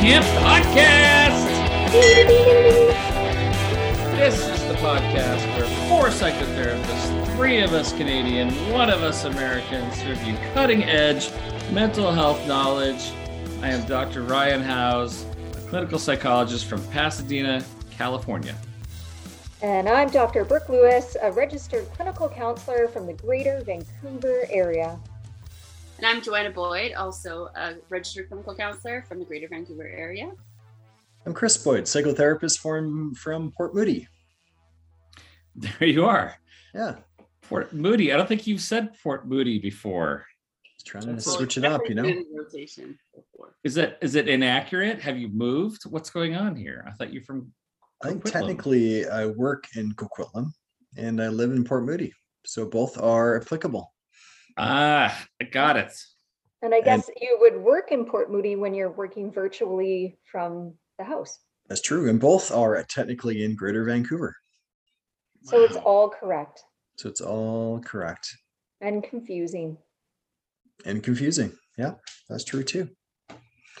Camp Podcast! This is the podcast where four psychotherapists, three of us Canadian, one of us American, serve you cutting-edge mental health knowledge. I am Dr. Ryan Howes, a clinical psychologist from Pasadena, California. And I'm Dr. Brooke Lewis, a registered clinical counselor from the Greater Vancouver area. And I'm Joanna Boyd, also a registered clinical counselor from the Greater Vancouver area. I'm Chris Boyd, psychotherapist from Port Moody. There you are. Yeah. Port Moody. I don't think you've said Port Moody before. Just trying to switch it up, you know? Been in rotation before. Is it inaccurate? Have you moved? What's going on here? I thought you're from Coquitlam. I think technically I work in Coquitlam and I live in Port Moody. So both are applicable. Ah, I got it. And I guess you would work in Port Moody when you're working virtually from the house. That's true. And both are technically in Greater Vancouver. So wow. It's all correct. And confusing. Yeah, that's true too.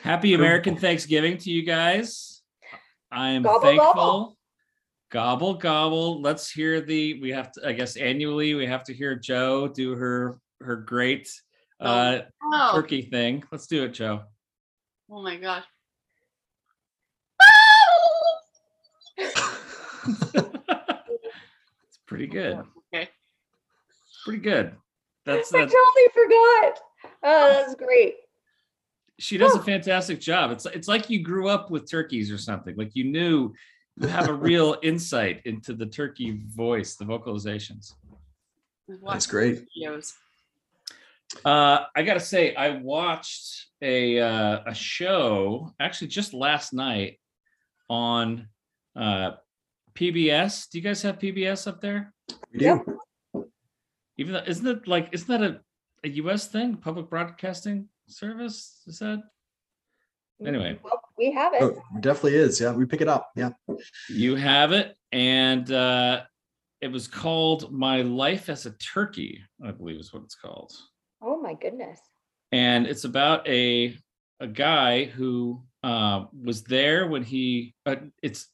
Happy American Thanksgiving to you guys. I am thankful. Gobble, gobble. Let's hear annually we have to hear Joe do her great turkey thing. Let's do it, Joe. Oh my gosh. It's pretty good. Okay. Pretty good. That's totally forgot. Oh, that's great. She does a fantastic job. It's like you grew up with turkeys or something. Like you knew you have a real insight into the turkey voice, the vocalizations. That's great. Videos. I gotta say, I watched a show actually just last night on PBS. Do you guys have PBS up there? We do. Even though isn't that a US thing? Public broadcasting service? Is that anyway? Well, we have it. Oh, it definitely is. Yeah, we pick it up. Yeah, you have it, and it was called My Life as a Turkey, I believe is what it's called. Oh my goodness. And it's about a guy who was there when he, it's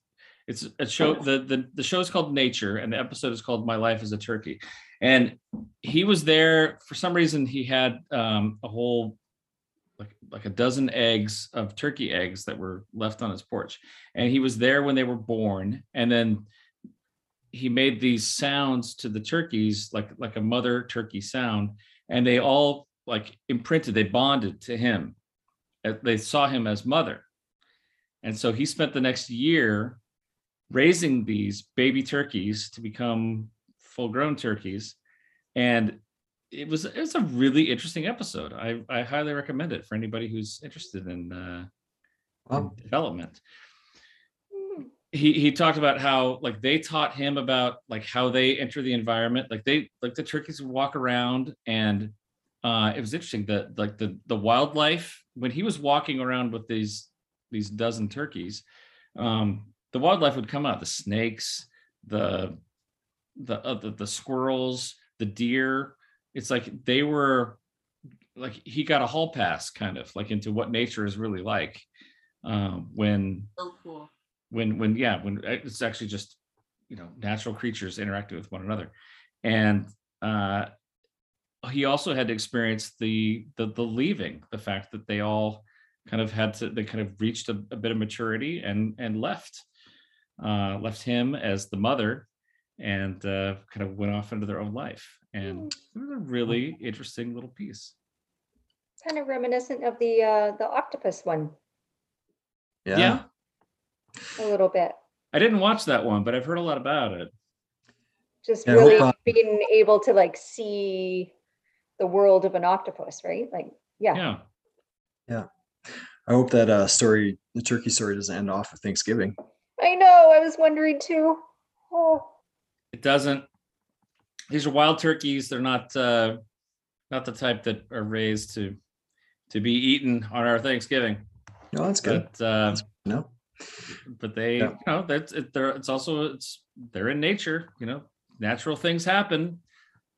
a show, the show is called Nature and the episode is called My Life as a Turkey. And he was there for some reason. He had a whole, like a dozen eggs of turkey eggs that were left on his porch. And he was there when they were born. And then he made these sounds to the turkeys, like a mother turkey sound, and they all imprinted, they bonded to him. They saw him as mother. And so he spent the next year raising these baby turkeys to become full-grown turkeys. And it was a really interesting episode. I highly recommend it for anybody who's interested in development. He talked about how they taught him about how they enter the environment. The turkeys would walk around, and it was interesting that the wildlife, when he was walking around with these dozen turkeys, the wildlife would come out, the snakes, the squirrels, the deer. It's they were he got a hall pass kind of into what nature is really like. So cool. When it's actually just, natural creatures interacting with one another. And he also had to experience the leaving, the fact that they all kind of reached a bit of maturity and left him as the mother and went off into their own life. And it was a really interesting little piece. Kind of reminiscent of the octopus one. Yeah. A little bit. I didn't watch that one, but I've heard a lot about it. Just really being able to see the world of an octopus, right? Yeah. I hope that the turkey story doesn't end off with Thanksgiving. I know. I was wondering too. Oh. It doesn't. These are wild turkeys. They're not the type that are raised to be eaten on our Thanksgiving. No, that's good. No. But they, they're in nature. Natural things happen.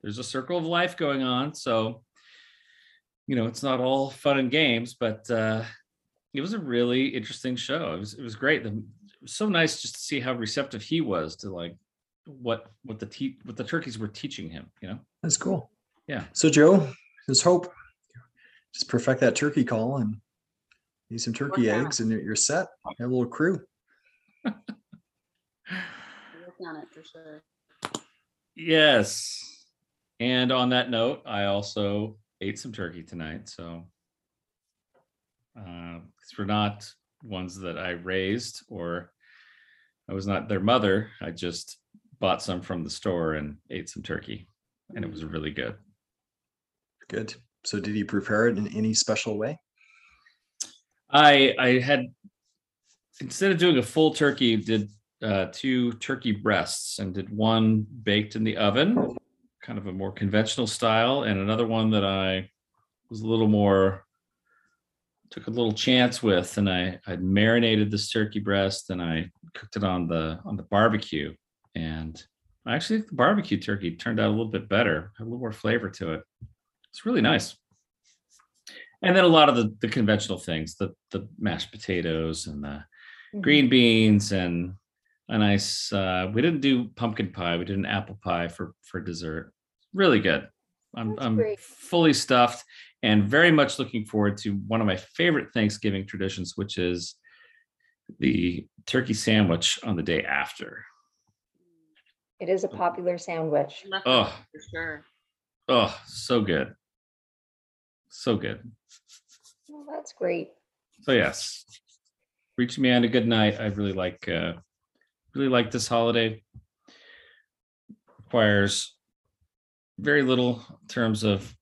There's a circle of life going on, so it's not all fun and games. But it was a really interesting show. It was great. It was so nice just to see how receptive he was to like what the turkeys were teaching him, you know? That's cool. Yeah. So Joe, there's hope. Just perfect that turkey call and need some turkey eggs and you're set. Have a little crew. On it for sure. Yes. And on that note, I also ate some turkey tonight. So these were not ones that I raised or I was not their mother. I just bought some from the store and ate some turkey and it was really good. Good. So did you prepare it in any special way? I had, instead of doing a full turkey, did two turkey breasts and did one baked in the oven, kind of a more conventional style, and another one that I was a little more, took a little chance with, and I marinated this turkey breast and I cooked it on the barbecue, and I actually think the barbecue turkey turned out a little bit better, had a little more flavor to it. It's really nice. And then a lot of the conventional things, the mashed potatoes and the green beans and a nice, we didn't do pumpkin pie. We did an apple pie for dessert. Really good. I'm fully stuffed and very much looking forward to one of my favorite Thanksgiving traditions, which is the turkey sandwich on the day after. It is a popular sandwich. Oh, for sure. Oh, so good. So good. Well, that's great. So yes, reach me on a good night. I really like this holiday. Requires very little in terms of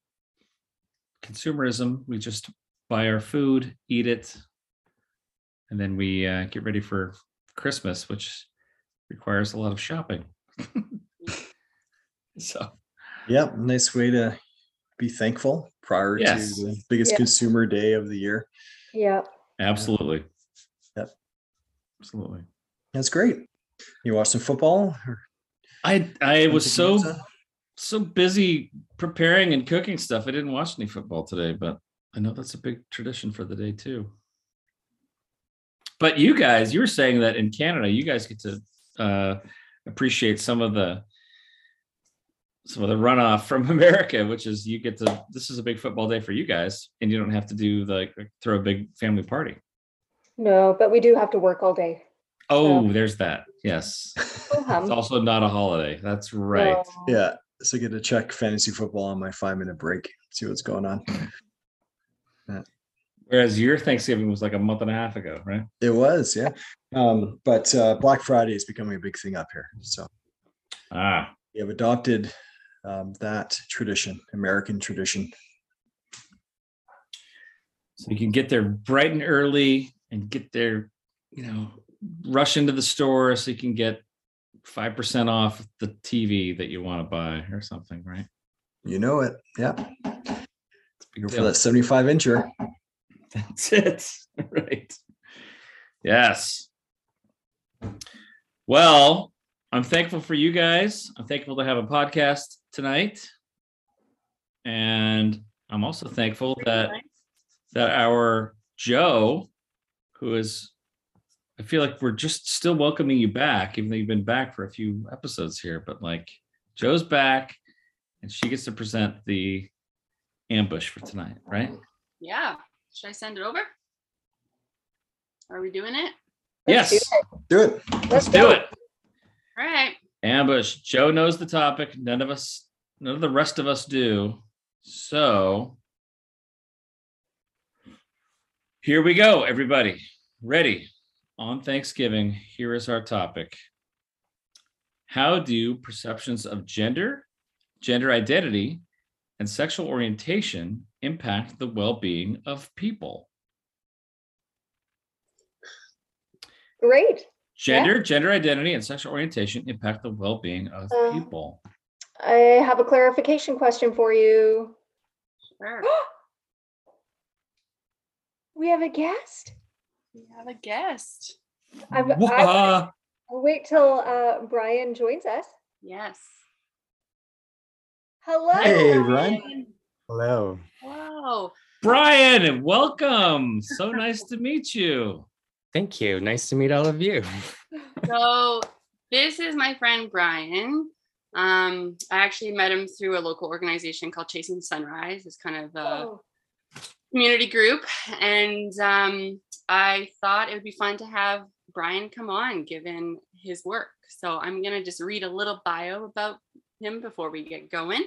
consumerism. We just buy our food, eat it, and then we get ready for Christmas, which requires a lot of shopping. So, yeah, nice way to be thankful prior to the biggest consumer day of the year. Yeah, absolutely. Yep, absolutely. That's great. You watch some football? I was so busy preparing and cooking stuff. I didn't watch any football today, but I know that's a big tradition for the day too. But you guys, you were saying that in Canada, you guys get to appreciate some of the runoff from America, which is this is a big football day for you guys, and you don't have to do throw a big family party. No, but we do have to work all day. Oh, there's that. Yes. It's also not a holiday. That's right. Yeah. So I get to check fantasy football on my 5-minute break, see what's going on. Yeah. Whereas your Thanksgiving was like a month and a half ago, right? It was, yeah. But Black Friday is becoming a big thing up here. So we have adopted that tradition, American tradition. So you can get there bright and early and get there, rush into the store so you can get 5% off the TV that you want to buy or something, right? You know it. Yeah. Go for that 75-incher. That's it. Right. Yes. Well, I'm thankful for you guys. I'm thankful to have a podcast tonight. And I'm also thankful that our Joe, who is, I feel like we're just still welcoming you back, even though you've been back for a few episodes here, but like Joe's back and she gets to present the ambush for tonight, right? Yeah. Should I send it over? Are we doing it? Yes. Do it. Let's do it. All right. Ambush. Joe knows the topic. None of the rest of us do. So here we go, everybody. Ready? On Thanksgiving, here is our topic. How do perceptions of gender, gender identity, and sexual orientation impact the well-being of people? Great. Gender, gender identity, and sexual orientation impact the well-being of people. I have a clarification question for you. Sure. We have a guest? We have a guest. I'll wait till Brian joins us. Yes. Hello. Hey, Brian. Hello. Wow. Brian, and welcome. So nice to meet you. Thank you. Nice to meet all of you. So this is my friend Brian. I actually met him through a local organization called Chasing Sunrise. It's kind of a community group. And I thought it would be fun to have Brian come on, given his work. So I'm going to just read a little bio about him before we get going.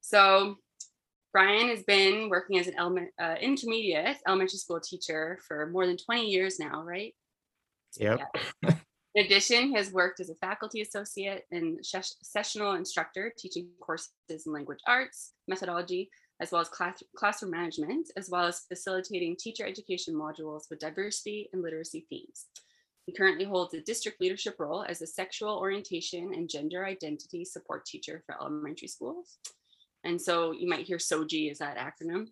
So Brian has been working as an intermediate elementary school teacher for more than 20 years now, right? Yep. Yeah. In addition, he has worked as a faculty associate and sessional instructor, teaching courses in language arts, methodology, as well as classroom management, as well as facilitating teacher education modules with diversity and literacy themes. He currently holds a district leadership role as a sexual orientation and gender identity support teacher for elementary schools. And so you might hear SOGI is that acronym.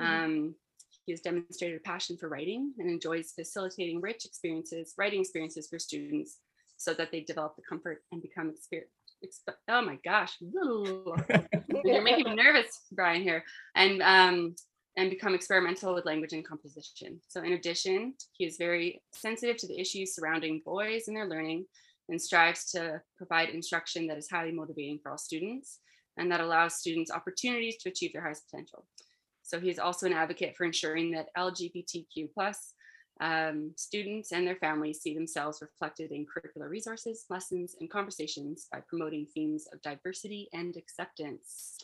Mm-hmm. He has demonstrated a passion for writing and enjoys facilitating rich experiences, writing experiences for students so that they develop the comfort and become experienced. Oh my gosh, you're making me nervous, Brian here. And become experimental with language and composition. So in addition, he is very sensitive to the issues surrounding boys and their learning and strives to provide instruction that is highly motivating for all students and that allows students opportunities to achieve their highest potential. So he's also an advocate for ensuring that LGBTQ+ students and their families see themselves reflected in curricular resources, lessons, and conversations by promoting themes of diversity and acceptance.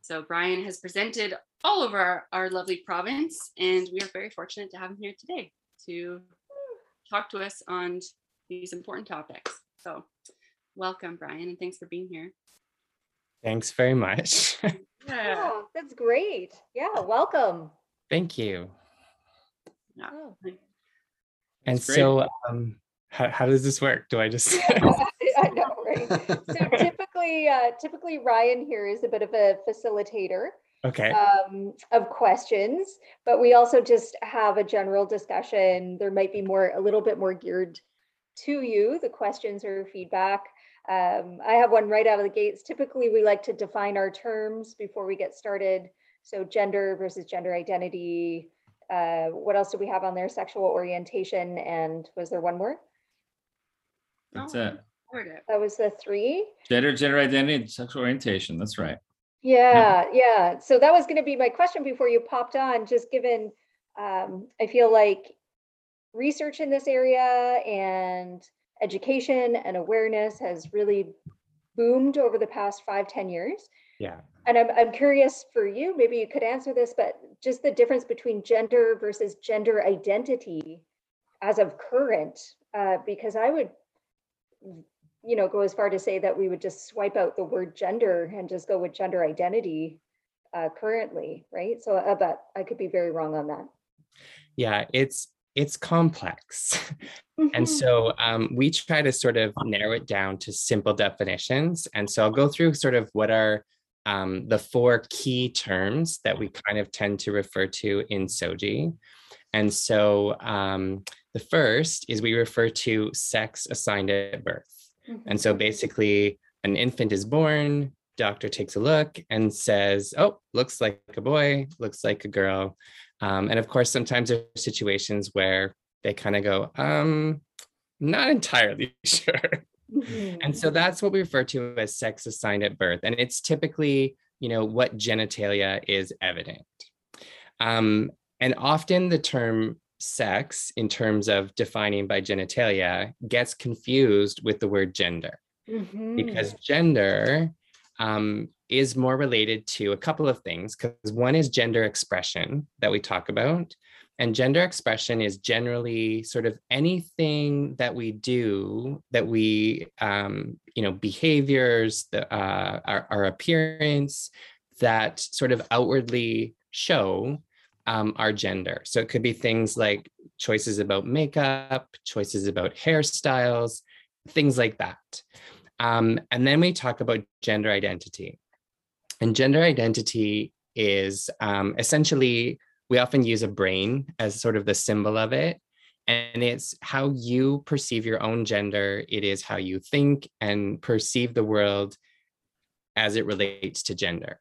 So Brian has presented all over our lovely province, and we are very fortunate to have him here today to talk to us on these important topics. So welcome, Brian, and thanks for being here. Thanks very much. Yeah, oh, that's great. Yeah, welcome. Thank you. Oh. And that's so how does this work? Do I just... I know, right? So typically Ryan here is a bit of a facilitator of questions, but we also just have a general discussion. There might be a little bit more geared to you, the questions or feedback. I have one right out of the gates. Typically, we like to define our terms before we get started. So gender versus gender identity. What else do we have on there? Sexual orientation. And was there one more? That's it. That was the three. Gender identity, and sexual orientation. That's right. Yeah. So that was going to be my question before you popped on, just given I feel like research in this area and education and awareness has really boomed over the past 5-10 years. Yeah. And I'm curious for you, maybe you could answer this, but just the difference between gender versus gender identity as of current, because I would go as far to say that we would just swipe out the word gender and just go with gender identity currently, right? So I bet I could be very wrong on that. Yeah, it's complex. And so we try to sort of narrow it down to simple definitions. And so I'll go through sort of what are the four key terms that we kind of tend to refer to in SOGI. And so the first is we refer to sex assigned at birth. And so basically an infant is born, doctor takes a look and says, oh, looks like a boy, looks like a girl. And of course, sometimes there are situations where they kind of go, not entirely sure. Mm-hmm. And so that's what we refer to as sex assigned at birth. And it's typically, what genitalia is evident. And often the term sex, in terms of defining by genitalia, gets confused with the word gender. Mm-hmm. Because gender is more related to a couple of things, because one is gender expression that we talk about. And gender expression is generally sort of anything that we do, that we, behaviors, our appearance that sort of outwardly show our gender. So it could be things like choices about makeup, choices about hairstyles, things like that. And then we talk about gender identity. And gender identity is essentially, we often use a brain as sort of the symbol of it. And it's how you perceive your own gender. It is how you think and perceive the world as it relates to gender.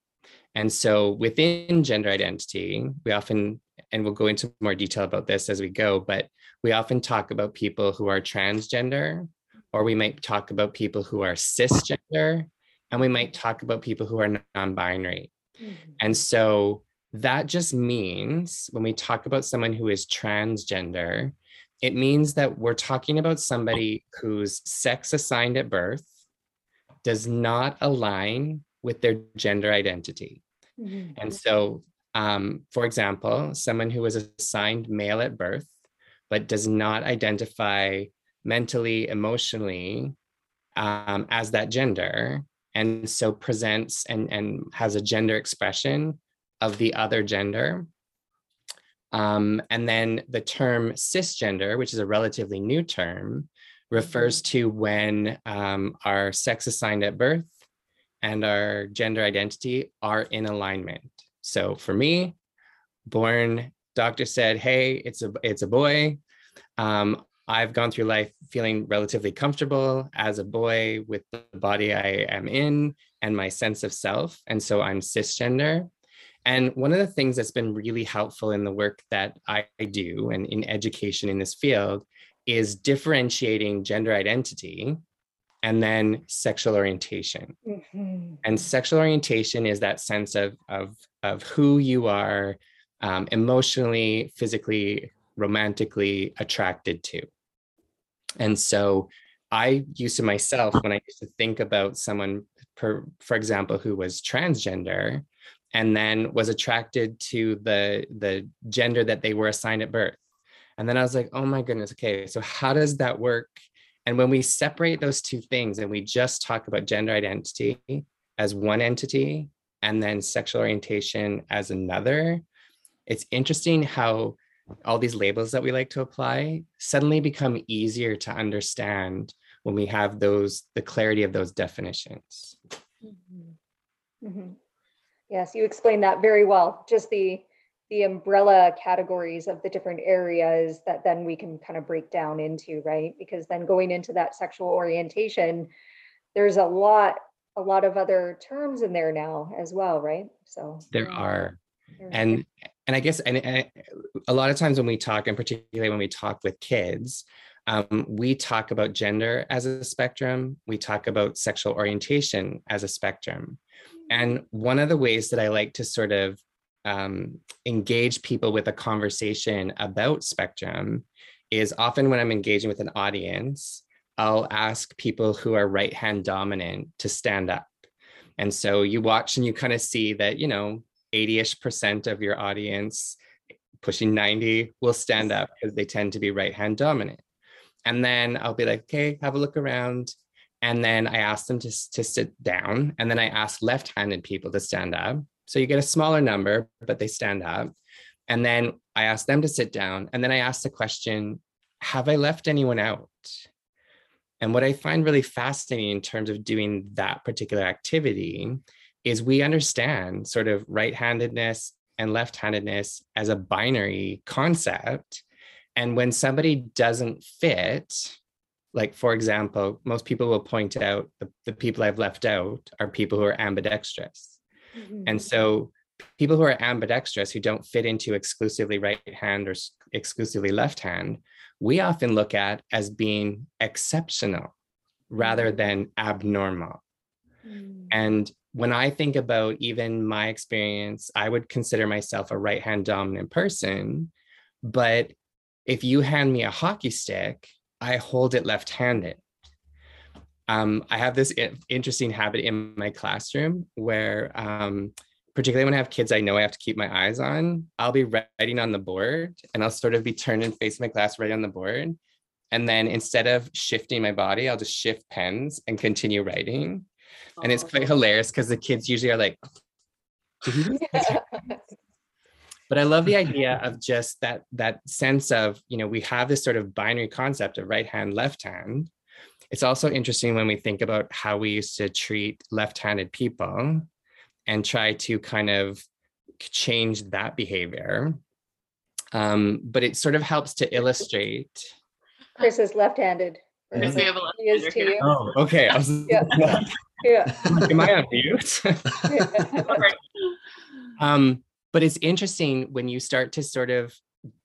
And so within gender identity, we often, and we'll go into more detail about this as we go, but we often talk about people who are transgender, or we might talk about people who are cisgender, and we might talk about people who are non-binary. Mm-hmm. And so that just means when we talk about someone who is transgender, it means that we're talking about somebody whose sex assigned at birth does not align with their gender identity. Mm-hmm. And so, for example, someone who was assigned male at birth, but does not identify mentally, emotionally, as that gender, and so presents and has a gender expression of the other gender. And then the term cisgender, which is a relatively new term, refers to when our sex assigned at birth and our gender identity are in alignment. So for me, born, doctor said, hey, it's a boy. I've gone through life feeling relatively comfortable as a boy with the body I am in and my sense of self. And so I'm cisgender. And one of the things that's been really helpful in the work that I do and in education in this field is differentiating gender identity and then sexual orientation. Mm-hmm. And sexual orientation is that sense of who you are emotionally, physically, romantically attracted to. And so I used to myself, when I used to think about someone, for example, who was transgender and then was attracted to the gender that they were assigned at birth. And then I was like, oh my goodness, okay, so how does that work? And when we separate those two things and we just talk about gender identity as one entity and then sexual orientation as another, it's interesting how all these labels that we like to apply suddenly become easier to understand when we have the clarity of those definitions. Mm-hmm. Mm-hmm. Yes, you explained that very well. Just the umbrella categories of the different areas that then we can kind of break down into, right? Because then going into that sexual orientation, there's a lot of other terms in there now as well, right? So there are. And I guess and a lot of times when we talk, and particularly when we talk with kids, we talk about gender as a spectrum. We talk about sexual orientation as a spectrum. And one of the ways that I like to sort of engage people with a conversation about spectrum is often when I'm engaging with an audience, I'll ask people who are right-hand dominant to stand up. And so you watch and you kind of see that, 80-ish% of your audience, pushing 90, will stand up because they tend to be right-hand dominant. And then I'll be like, okay, have a look around. And then I ask them to sit down. And then I ask left-handed people to stand up. So you get a smaller number, but they stand up. And then I ask them to sit down. And then I ask the question, have I left anyone out? And what I find really fascinating in terms of doing that particular activity is we understand sort of right-handedness and left-handedness as a binary concept. And when somebody doesn't fit, like, for example, most people will point out the people I've left out are people who are ambidextrous. Mm-hmm. And so people who are ambidextrous, who don't fit into exclusively right hand or exclusively left hand, we often look at as being exceptional rather than abnormal. Mm-hmm. And when I think about even my experience, I would consider myself a right-hand dominant person, but if you hand me a hockey stick, I hold it left-handed. I have this interesting habit in my classroom where, particularly when I have kids I know I have to keep my eyes on, I'll be writing on the board and I'll sort of be turned and facing my class right on the board. And then instead of shifting my body, I'll just shift pens and continue writing. And it's quite hilarious because the kids usually are like, but I love the idea of just that sense of, we have this sort of binary concept of right hand, left hand. It's also interesting when we think about how we used to treat left-handed people and try to kind of change that behavior. But it sort of helps to illustrate. Chris is left-handed. Chris, we have a left-hander. He is to you. Oh, okay. Yeah. Am I on mute? But it's interesting when you start to sort of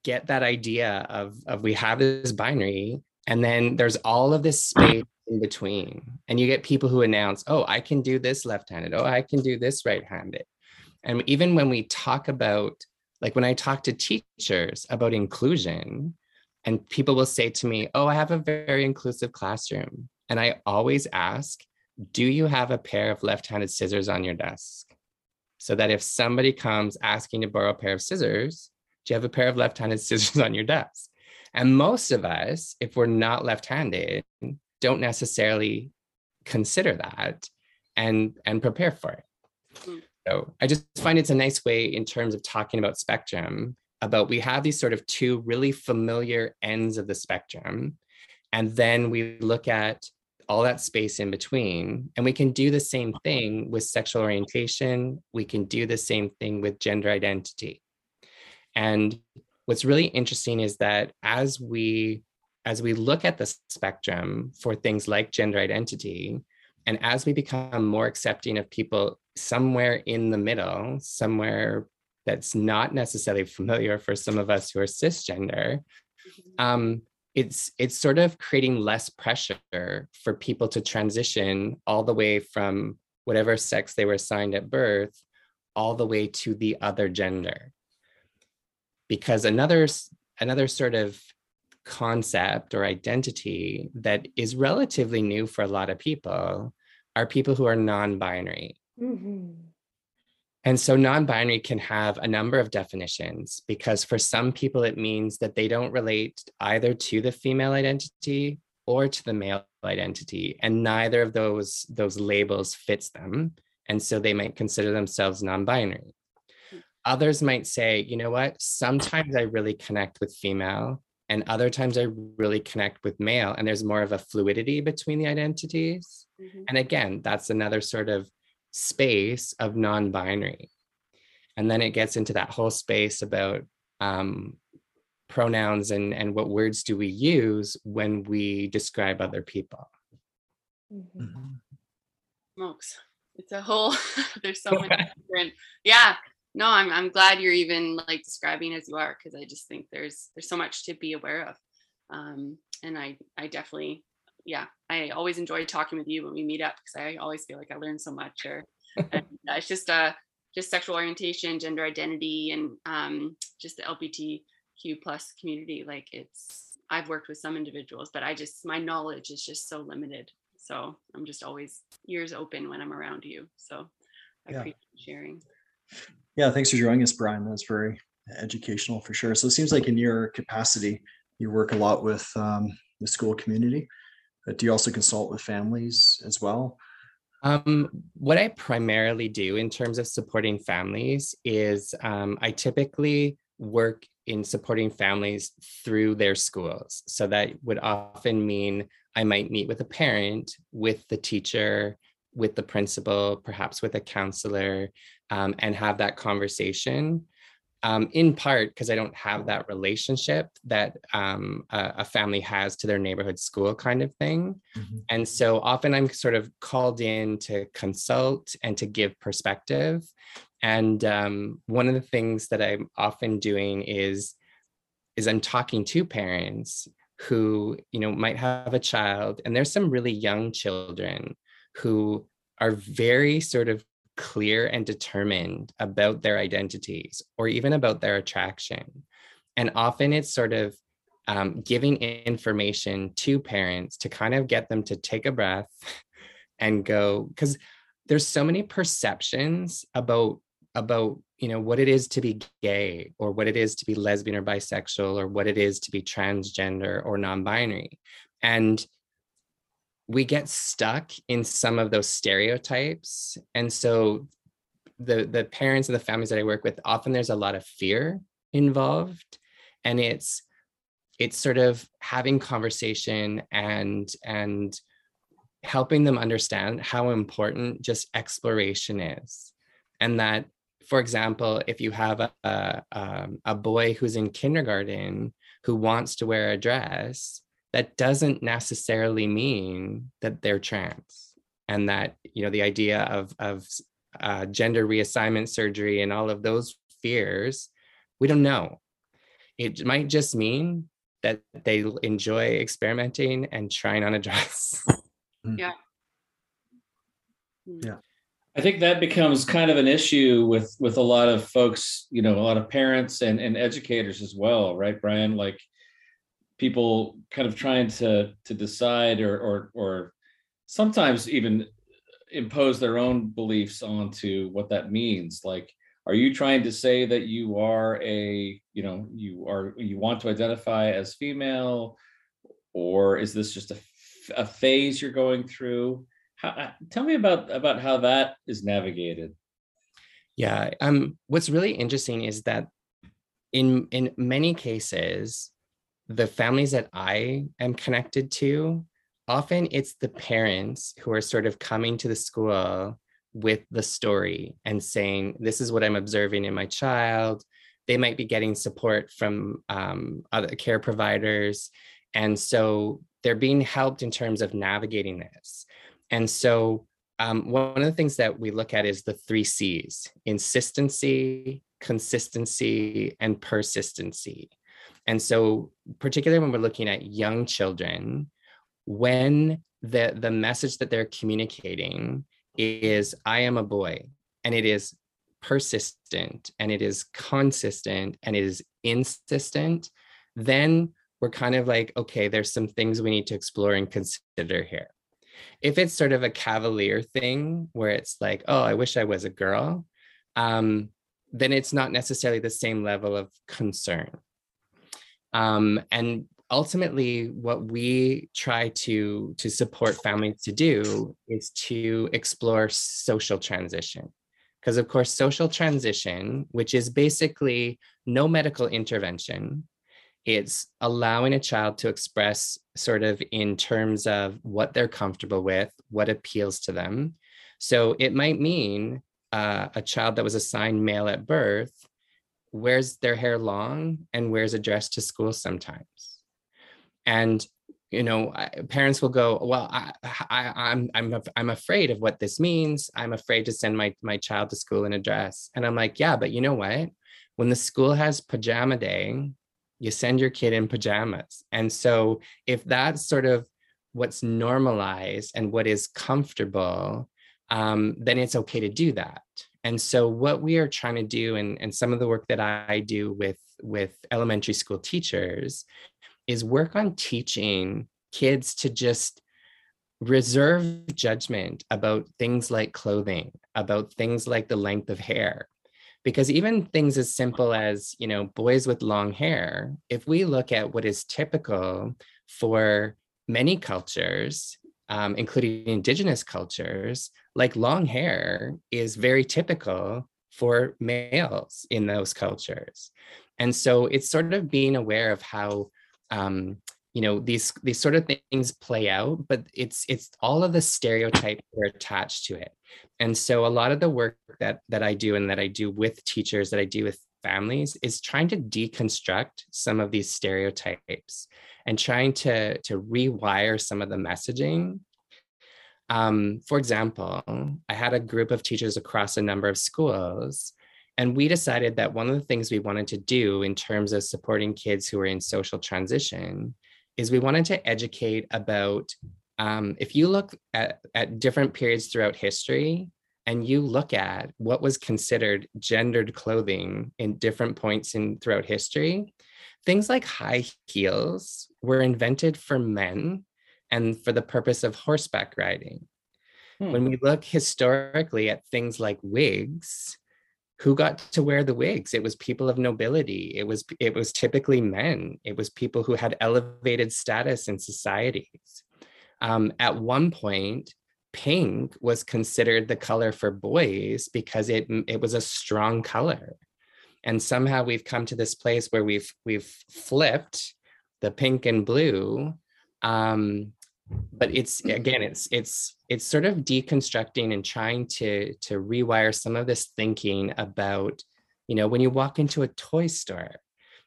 get that idea of we have this binary, and then there's all of this space in between, and you get people who announce, oh, I can do this left-handed, oh, I can do this right-handed. And even when we talk about, like when I talk to teachers about inclusion, and people will say to me, oh, I have a very inclusive classroom. And I always ask, do you have a pair of left-handed scissors on your desk? So that if somebody comes asking to borrow a pair of scissors, do you have a pair of left-handed scissors on your desk? And most of us, if we're not left-handed, don't necessarily consider that and prepare for it. So I just find it's a nice way in terms of talking about spectrum, about we have these sort of two really familiar ends of the spectrum. And then we look at all that space in between, and we can do the same thing with sexual orientation. We can do the same thing with gender identity. And what's really interesting is that as we look at the spectrum for things like gender identity, and as we become more accepting of people somewhere in the middle, somewhere that's not necessarily familiar for some of us who are cisgender, it's sort of creating less pressure for people to transition all the way from whatever sex they were assigned at birth, all the way to the other gender. Because another sort of concept or identity that is relatively new for a lot of people are people who are non-binary. Mm-hmm. And so non-binary can have a number of definitions, because for some people, it means that they don't relate either to the female identity or to the male identity, and neither of those labels fits them. And so they might consider themselves non-binary. Others might say, you know what, sometimes I really connect with female, and other times I really connect with male, and there's more of a fluidity between the identities. Mm-hmm. And again, that's another sort of space of non-binary. And then it gets into that whole space about pronouns and what words do we use when we describe other people. Mm-hmm. Smokes. It's a whole, there's so many different, yeah. No, I'm glad you're even like describing as you are, because I just think there's so much to be aware of. And I definitely, yeah, I always enjoy talking with you when we meet up, because I always feel like I learn so much. Or it's just sexual orientation, gender identity, and just the LGBTQ+ community. Like I've worked with some individuals, but my knowledge is just so limited. So I'm just always ears open when I'm around you. So I appreciate sharing. Yeah, thanks for joining us, Brian. That's very educational for sure. So it seems like in your capacity, you work a lot with the school community, but do you also consult with families as well? What I primarily do in terms of supporting families is I typically work in supporting families through their schools. So that would often mean I might meet with a parent, with the teacher, with the principal, perhaps with a counselor, and have that conversation, in part because I don't have that relationship that a family has to their neighborhood school kind of thing. Mm-hmm. And so often I'm sort of called in to consult and to give perspective. And one of the things that I'm often doing is I'm talking to parents who, you know, might have a child, and there's some really young children who are very sort of clear and determined about their identities or even about their attraction. And often it's sort of giving information to parents to kind of get them to take a breath and go, because there's so many perceptions about, you know, what it is to be gay or what it is to be lesbian or bisexual or what it is to be transgender or non-binary. And we get stuck in some of those stereotypes. And so the parents and the families that I work with, often there's a lot of fear involved, and it's sort of having conversation and helping them understand how important just exploration is. And that, for example, if you have a boy who's in kindergarten who wants to wear a dress, that doesn't necessarily mean that they're trans, and that, you know, the idea of gender reassignment surgery and all of those fears, we don't know. It might just mean that they enjoy experimenting and trying on a dress. Yeah. Yeah. I think that becomes kind of an issue with a lot of folks, you know, a lot of parents and educators as well, right, Brian? Like people kind of trying to decide or sometimes even impose their own beliefs onto what that means. Like, are you trying to say that you are you want to identify as female, or is this just a phase you're going through? Tell me about how that is navigated. Yeah, what's really interesting is that in many cases, the families that I am connected to, often it's the parents who are sort of coming to the school with the story and saying, this is what I'm observing in my child. They might be getting support from other care providers. And so they're being helped in terms of navigating this. And so one of the things that we look at is the 3 C's, insistency, consistency, and persistency. And so particularly when we're looking at young children, when the message that they're communicating is, I am a boy, and it is persistent, and it is consistent, and it is insistent, then we're kind of like, okay, there's some things we need to explore and consider here. If it's sort of a cavalier thing where it's like, oh, I wish I was a girl, then it's not necessarily the same level of concern. And ultimately, what we try to support families to do is to explore social transition. Because of course, social transition, which is basically no medical intervention, it's allowing a child to express sort of in terms of what they're comfortable with, what appeals to them. So it might mean a child that was assigned male at birth wears their hair long and wears a dress to school sometimes. And, you know, parents will go, well, I'm afraid of what this means. I'm afraid to send my child to school in a dress. And I'm like, yeah, but you know what? When the school has pajama day, you send your kid in pajamas. And so if that's sort of what's normalized and what is comfortable, then it's okay to do that. And so what we are trying to do, and some of the work that I do with elementary school teachers, is work on teaching kids to just reserve judgment about things like clothing, about things like the length of hair. Because even things as simple as, you know, boys with long hair, if we look at what is typical for many cultures, including Indigenous cultures, like long hair is very typical for males in those cultures. And so it's sort of being aware of how, you know, these sort of things play out, but it's all of the stereotypes that are attached to it. And so a lot of the work that I do and that I do with teachers, that I do with families, is trying to deconstruct some of these stereotypes and trying to rewire some of the messaging. For example, I had a group of teachers across a number of schools, and we decided that one of the things we wanted to do in terms of supporting kids who are in social transition is we wanted to educate about, if you look at different periods throughout history and you look at what was considered gendered clothing in different points throughout history, things like high heels were invented for men and for the purpose of horseback riding. When we look historically at things like wigs, who got to wear the wigs? It was people of nobility. It was typically men. It was people who had elevated status in societies. At one point, pink was considered the color for boys because it was a strong color. And somehow we've come to this place where we've flipped the pink and blue. But it's, again, it's sort of deconstructing and trying to rewire some of this thinking about, you know, when you walk into a toy store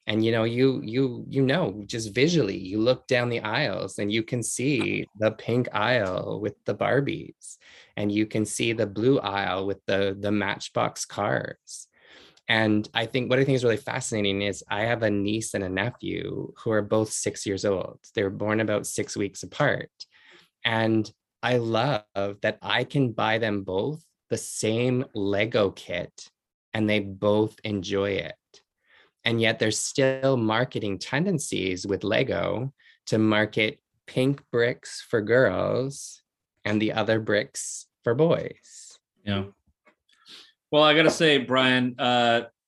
And, you know, you know, just visually, you look down the aisles and you can see the pink aisle with the Barbies, and you can see the blue aisle with the Matchbox cars. And I think what I think is really fascinating is I have a niece and a nephew who are both 6 years old. They were born about 6 weeks apart. And I love that I can buy them both the same Lego kit and they both enjoy it. And yet there's still marketing tendencies with Lego to market pink bricks for girls and the other bricks for boys. Yeah. Well, I got to say, Brian,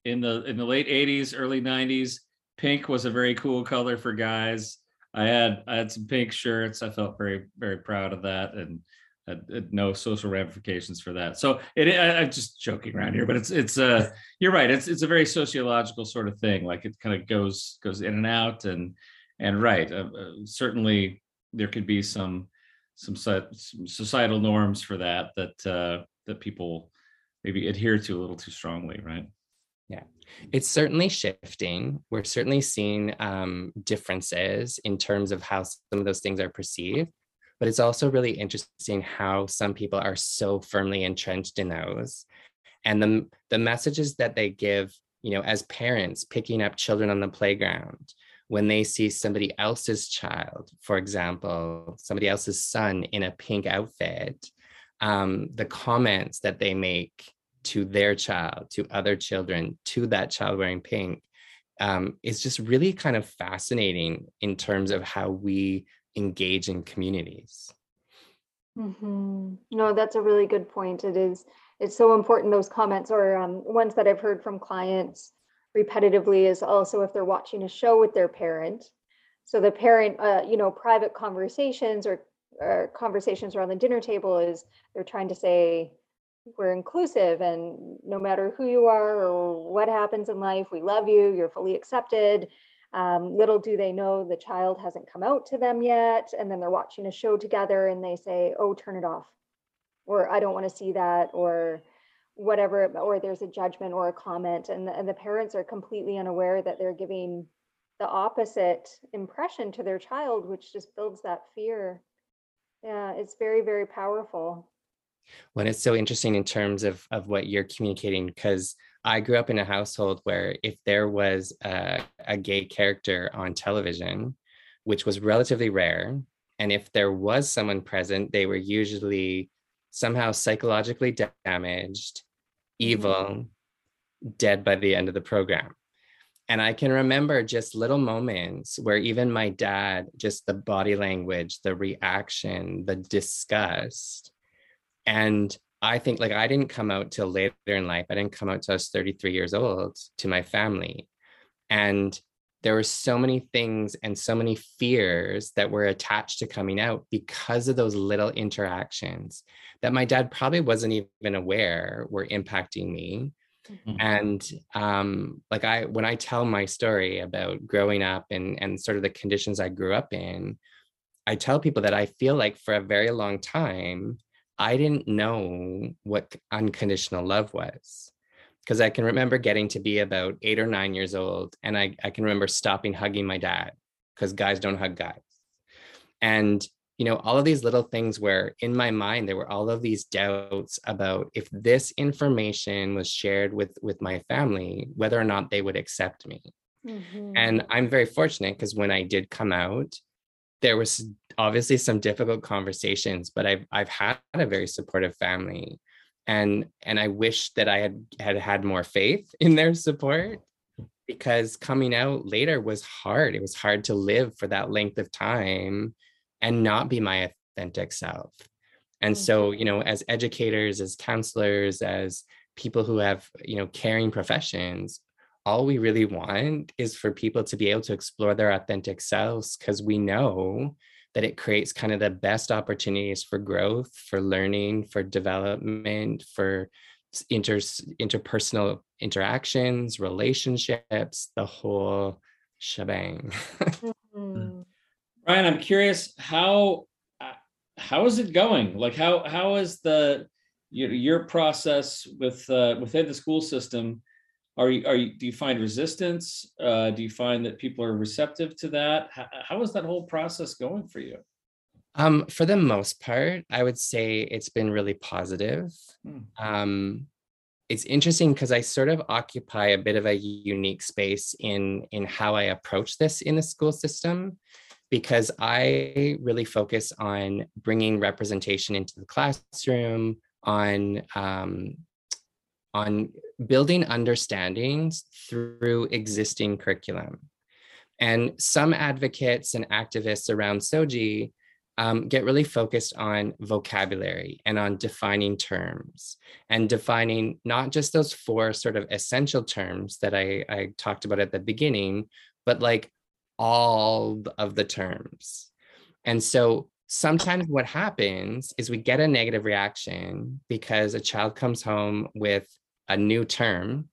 in the late 80s, early 90s, pink was a very cool color for guys. I had some pink shirts. I felt very, very proud of that. And no social ramifications for that. So I'm just joking around here, but it's you're right. It's a very sociological sort of thing. Like it kind of goes in and out and right. Certainly there could be some societal norms for that people maybe adhere to a little too strongly. Right. Yeah. It's certainly shifting. We're certainly seeing differences in terms of how some of those things are perceived. But it's also really interesting how some people are so firmly entrenched in those. And the messages that they give, you know, as parents picking up children on the playground, when they see somebody else's child, for example, somebody else's son in a pink outfit, the comments that they make to their child, to other children, to that child wearing pink, is just really kind of fascinating in terms of how we engage in communities. Mm-hmm. No, that's a really good point. It's so important, those comments, or ones that I've heard from clients repetitively is also if they're watching a show with their parent. So the parent, private conversations or conversations around the dinner table is they're trying to say, we're inclusive and no matter who you are or what happens in life, we love you, you're fully accepted. Little do they know the child hasn't come out to them yet, and then they're watching a show together and they say, oh, turn it off, or I don't want to see that, or whatever, or there's a judgment or a comment, and the parents are completely unaware that they're giving the opposite impression to their child, which just builds that fear. Yeah, it's very, very powerful. Well, it's so interesting in terms of what you're communicating, because I grew up in a household where if there was a gay character on television, which was relatively rare, and if there was someone present, they were usually somehow psychologically damaged, evil, dead by the end of the program. And I can remember just little moments where even my dad, just the body language, the reaction, the disgust. And I think I didn't come out till later in life. I didn't come out till I was 33 years old to my family. And there were so many things and so many fears that were attached to coming out because of those little interactions that my dad probably wasn't even aware were impacting me. Mm-hmm. And when I tell my story about growing up and sort of the conditions I grew up in, I tell people that I feel like for a very long time, I didn't know what unconditional love was, because I can remember getting to be about 8 or 9 years old. And I can remember stopping hugging my dad because guys don't hug guys. And, you know, all of these little things where in my mind, there were all of these doubts about if this information was shared with my family, whether or not they would accept me. Mm-hmm. And I'm very fortunate because when I did come out, there was obviously some difficult conversations, but I've had a very supportive family, and I wish that I had more faith in their support, because coming out later was hard. It was hard to live for that length of time and not be my authentic self. And so, you know, as educators, as counselors, as people who have, you know, caring professions, all we really want is for people to be able to explore their authentic selves, because we know that it creates kind of the best opportunities for growth, for learning, for development, for interpersonal interactions, relationships, the whole shebang. Mm-hmm. Ryan, I'm curious, how is it going? Like how is your process within the school system Do you find resistance? Do you find that people are receptive to that? How is that whole process going for you? For the most part, I would say it's been really positive. It's interesting because I sort of occupy a bit of a unique space in how I approach this in the school system, because I really focus on bringing representation into the classroom, on building understandings through existing curriculum. And some advocates and activists around SOGI get really focused on vocabulary and on defining terms and defining not just those four sort of essential terms that I talked about at the beginning, but like all of the terms. And so sometimes what happens is we get a negative reaction because a child comes home with a new term,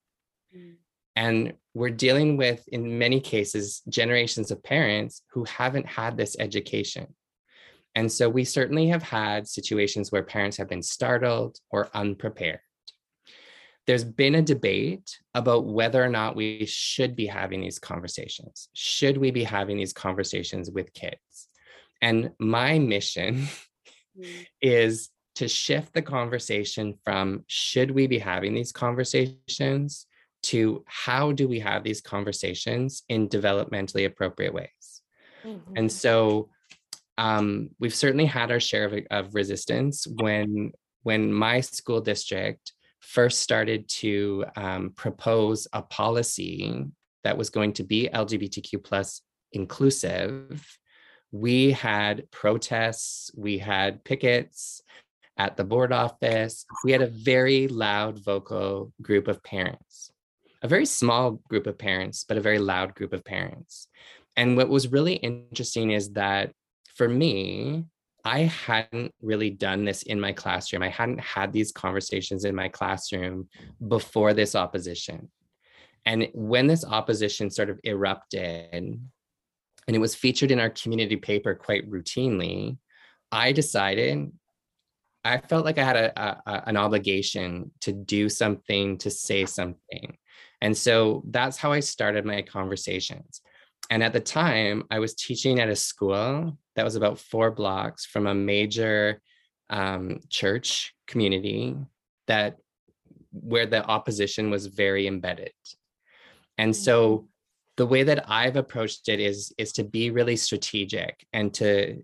and we're dealing with, in many cases, generations of parents who haven't had this education. And so we certainly have had situations where parents have been startled or unprepared. There's been a debate about whether or not we should be having these conversations. Should we be having these conversations with kids? And my mission is to shift the conversation from should we be having these conversations to how do we have these conversations in developmentally appropriate ways? And so we've certainly had our share of resistance. When my school district first started to propose a policy that was going to be LGBTQ+ inclusive, we had protests, we had pickets at the board office. We had a very loud, vocal group of parents, a very small group of parents, but a very loud group of parents. And what was really interesting is that for me, I hadn't really done this in my classroom. I hadn't had these conversations in my classroom before this opposition. And when this opposition sort of erupted and it was featured in our community paper quite routinely, I decided, I felt like I had an obligation to do something, to say something. And so that's how I started my conversations. And at the time, I was teaching at a school that was about 4 blocks from a major church community where the opposition was very embedded. And so the way that I've approached it is to be really strategic and to,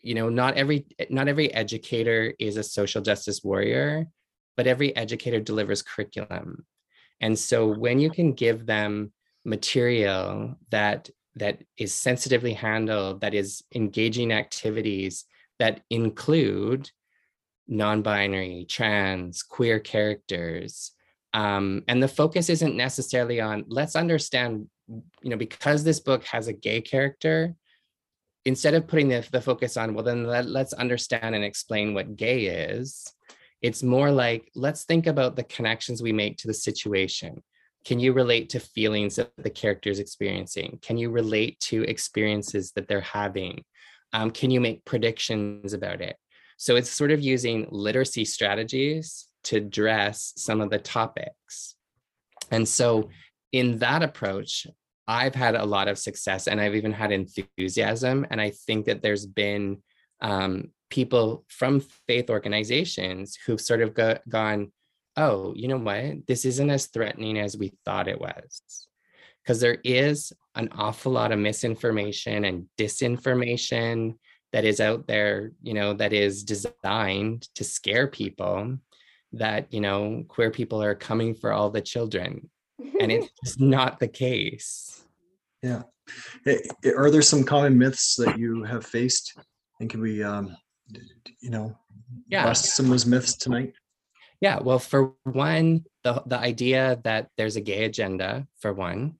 you know, not every educator is a social justice warrior, but every educator delivers curriculum. And so when you can give them material that is sensitively handled, that is engaging activities that include non-binary, trans, queer characters. And the focus isn't necessarily on, let's understand, you know, because this book has a gay character, instead of putting the focus on, well, then let's understand and explain what gay is. It's more like, let's think about the connections we make to the situation. Can you relate to feelings that the character is experiencing? Can you relate to experiences that they're having? Can you make predictions about it? So it's sort of using literacy strategies to address some of the topics. And so in that approach, I've had a lot of success, and I've even had enthusiasm. And I think that there's been people from faith organizations who've sort of gone, oh, you know what? This isn't as threatening as we thought it was. Because there is an awful lot of misinformation and disinformation that is out there, you know, that is designed to scare people that, you know, queer people are coming for all the children. And it's just not the case. Yeah. Are there some common myths that you have faced? And can we, bust some of those myths tonight? Yeah, well, for one, the idea that there's a gay agenda, for one.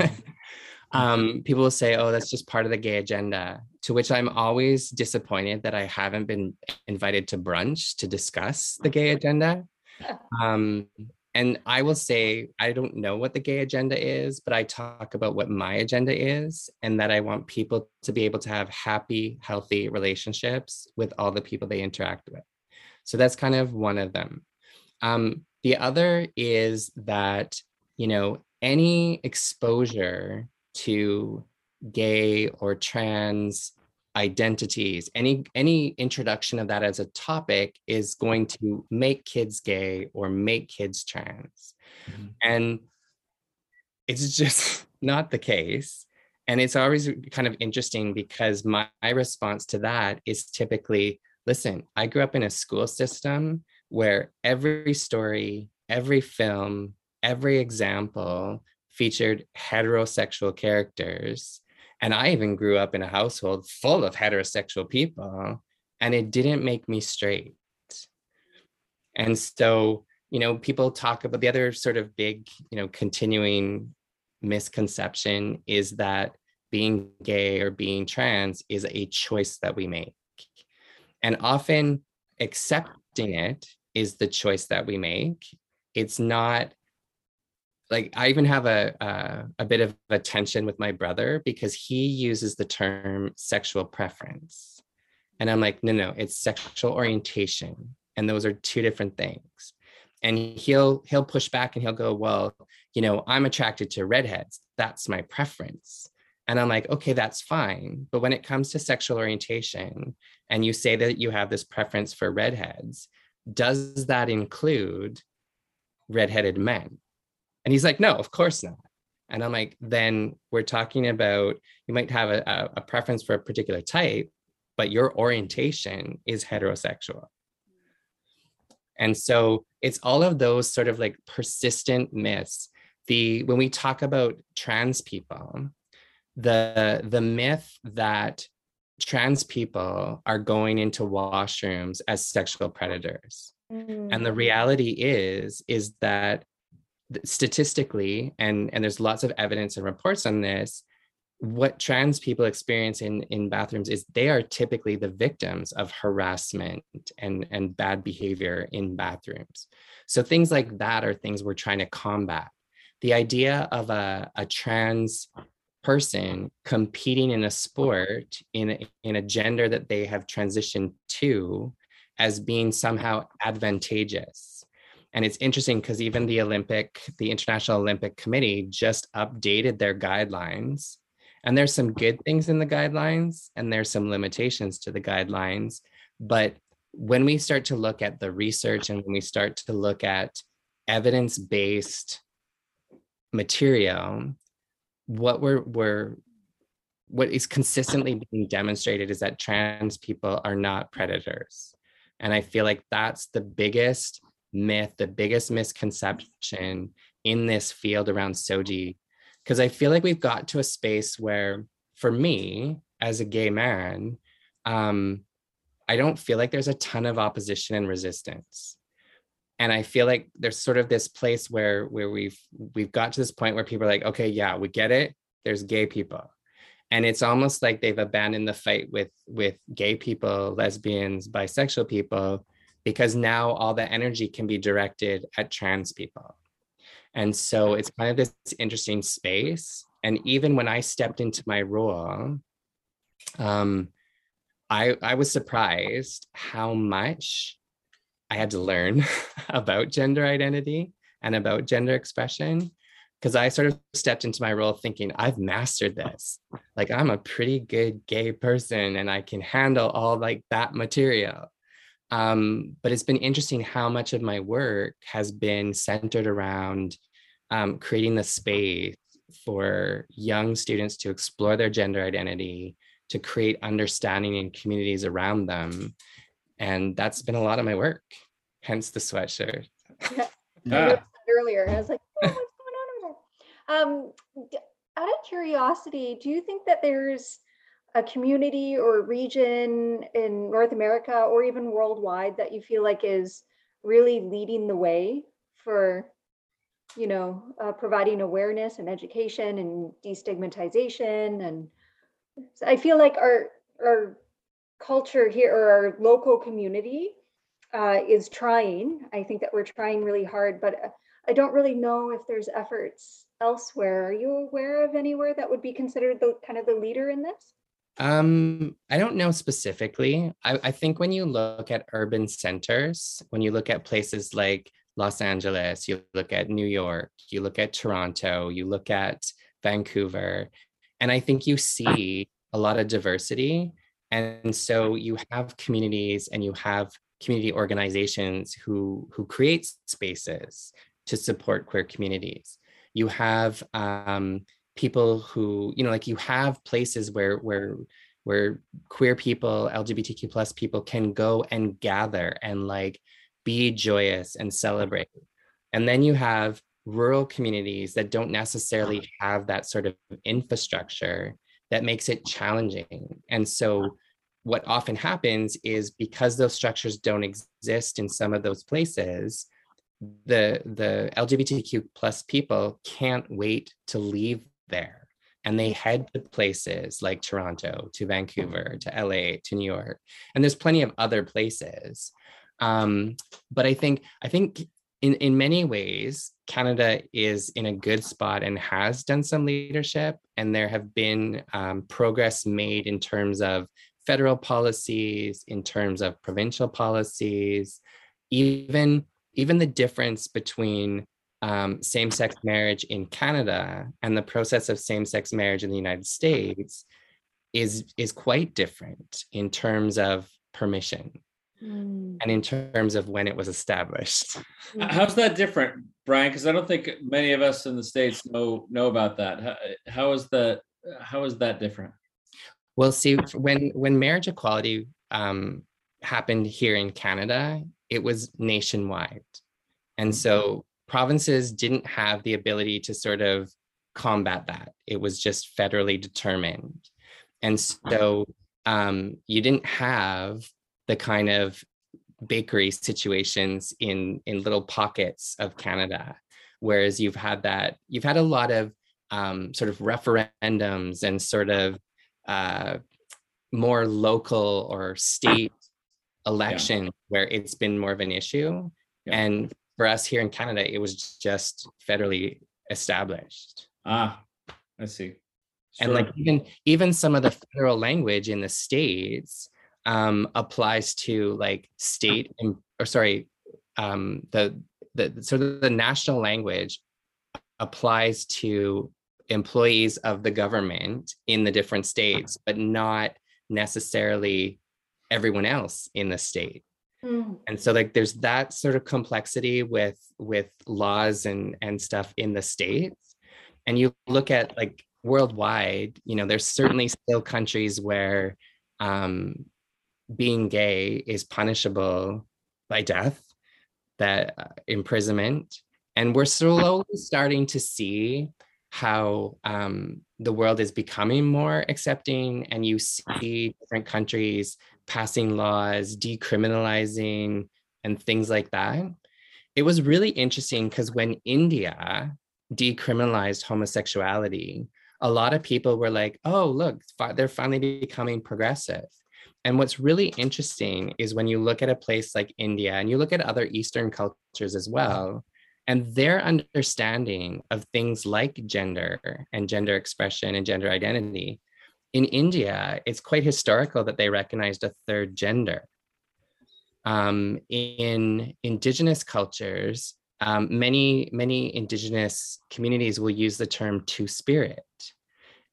People will say, oh, that's just part of the gay agenda, to which I'm always disappointed that I haven't been invited to brunch to discuss the gay agenda. And I will say, I don't know what the gay agenda is, but I talk about what my agenda is, and that I want people to be able to have happy, healthy relationships with all the people they interact with. So that's kind of one of them. The other is that you know, any exposure to gay or trans identities, any introduction of that as a topic is going to make kids gay or make kids trans. Mm-hmm. And it's just not the case. And it's always kind of interesting because my response to that is typically, listen, I grew up in a school system where every story, every film, every example featured heterosexual characters. And I even grew up in a household full of heterosexual people, and it didn't make me straight. And so, you know, people talk about the other sort of big, you know, continuing misconception is that being gay or being trans is a choice that we make. And often accepting it is the choice that we make. It's not like, I even have a bit of a tension with my brother because he uses the term sexual preference. And I'm like, no, it's sexual orientation. And those are two different things. And he'll push back and he'll go, well, you know, I'm attracted to redheads. That's my preference. And I'm like, okay, that's fine. But when it comes to sexual orientation and you say that you have this preference for redheads, does that include redheaded men? And he's like, no, of course not. And I'm like, then we're talking about, you might have a preference for a particular type, but your orientation is heterosexual. And so it's all of those sort of like persistent myths. When we talk about trans people, the myth that trans people are going into washrooms as sexual predators. Mm-hmm. And the reality is that statistically, and there's lots of evidence and reports on this, what trans people experience in bathrooms is they are typically the victims of harassment and bad behavior in bathrooms. So things like that are things we're trying to combat. The idea of a trans person competing in a sport in a gender that they have transitioned to as being somehow advantageous. And it's interesting because even the International Olympic Committee just updated their guidelines. And there's some good things in the guidelines and there's some limitations to the guidelines. But when we start to look at the research and when we start to look at evidence-based material, what is consistently being demonstrated is that trans people are not predators. And I feel like that's the biggest myth, the biggest misconception in this field around SOGI. Because I feel like we've got to a space where, for me, as a gay man, I don't feel like there's a ton of opposition and resistance. And I feel like there's sort of this place where we've got to this point where people are like, okay, yeah, we get it. There's gay people. And it's almost like they've abandoned the fight with gay people, lesbians, bisexual people, because now all the energy can be directed at trans people. And so it's kind of this interesting space. And even when I stepped into my role, I was surprised how much I had to learn about gender identity and about gender expression, because I sort of stepped into my role thinking I've mastered this. Like, I'm a pretty good gay person and I can handle all like that material. But it's been interesting how much of my work has been centered around creating the space for young students to explore their gender identity, to create understanding in communities around them. And that's been a lot of my work, hence the sweatshirt. Yeah. Earlier, I was like, oh, what's going on over there? Out of curiosity, do you think that there's a community or a region in North America or even worldwide that you feel like is really leading the way for, you know, providing awareness and education and destigmatization? And I feel like our culture here or our local community is trying. I think that we're trying really hard, but I don't really know if there's efforts elsewhere. Are you aware of anywhere that would be considered the kind of the leader in this? I don't know specifically. I think when you look at urban centers, when you look at places like Los Angeles, you look at New York, you look at Toronto, you look at Vancouver, and I think you see a lot of diversity. And so you have communities and you have community organizations who create spaces to support queer communities. You have people who, you know, like you have places where queer people, LGBTQ plus people can go and gather and like be joyous and celebrate. And then you have rural communities that don't necessarily have that sort of infrastructure that makes it challenging. And so what often happens is because those structures don't exist in some of those places, the LGBTQ plus people can't wait to leave there. And they head to places like Toronto, to Vancouver, to LA, to New York. And there's plenty of other places. But I think in many ways, Canada is in a good spot and has done some leadership. And there have been progress made in terms of federal policies, in terms of provincial policies, even the difference between same-sex marriage in Canada and the process of same-sex marriage in the United States is quite different in terms of permission and in terms of when it was established. How's that different, Brian? Because I don't think many of us in the States know about that. How is that different? Well, see, when marriage equality happened here in Canada, it was nationwide. And so provinces didn't have the ability to sort of combat that. It was just federally determined. And so you didn't have the kind of bakery situations in little pockets of Canada, whereas you've had a lot of sort of referendums and sort of more local or state election where it's been more of an issue. Yeah. And for us here in Canada, it was just federally established. Ah, I see. Sure. And like even some of the federal language in the States applies to like state the sort of the national language applies to employees of the government in the different states, but not necessarily everyone else in the state. And so like there's that sort of complexity with laws and stuff in the States. And you look at like worldwide, you know, there's certainly still countries where being gay is punishable by death, that imprisonment. And we're slowly starting to see how the world is becoming more accepting, and you see different countries passing laws, decriminalizing, and things like that. It was really interesting because when India decriminalized homosexuality, a lot of people were like, oh, look, they're finally becoming progressive. And what's really interesting is when you look at a place like India and you look at other Eastern cultures as well, and their understanding of things like gender and gender expression and gender identity. In India, it's quite historical that they recognized a third gender. In Indigenous cultures, many Indigenous communities will use the term two-spirit.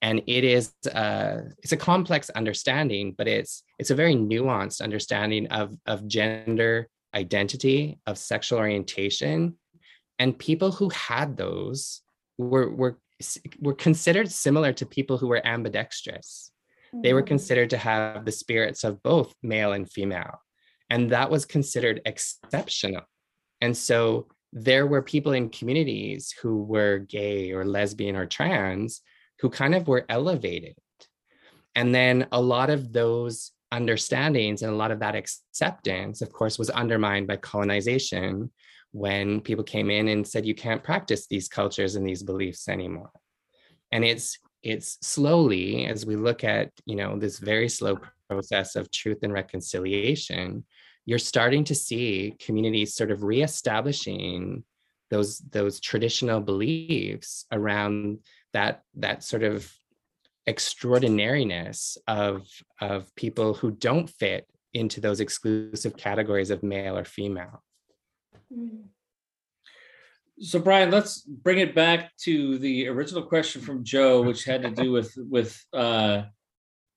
And it is it's a complex understanding, but it's a very nuanced understanding of gender identity, of sexual orientation. And people who had those were considered similar to people who were ambidextrous. They were considered to have the spirits of both male and female, and that was considered exceptional. And so there were people in communities who were gay or lesbian or trans who kind of were elevated. And then a lot of those understandings and a lot of that acceptance, of course, was undermined by colonization, when people came in and said, you can't practice these cultures and these beliefs anymore. And it's slowly, as we look at, you know, this very slow process of truth and reconciliation, you're starting to see communities sort of reestablishing those traditional beliefs around that sort of extraordinariness of people who don't fit into those exclusive categories of male or female. So Brian, let's bring it back to the original question from Joe, which had to do with the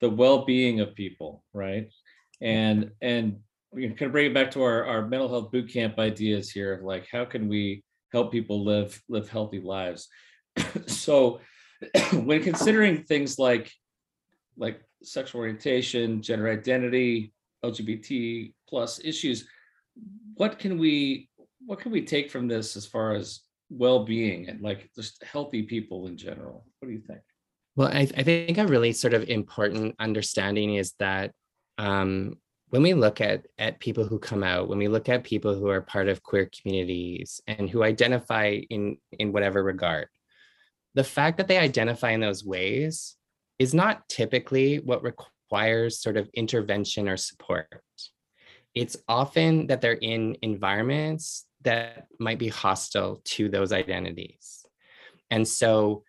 well-being of people, right? And we can bring it back to our mental health boot camp ideas here of like, how can we help people live healthy lives? So when considering things like sexual orientation, gender identity, LGBT+ issues, what can we take from this as far as well-being and like just healthy people in general? What do you think? Well, I think a really sort of important understanding is that when we look at people who come out, when we look at people who are part of queer communities and who identify in whatever regard, the fact that they identify in those ways is not typically what requires sort of intervention or support. It's often that they're in environments that might be hostile to those identities. And so,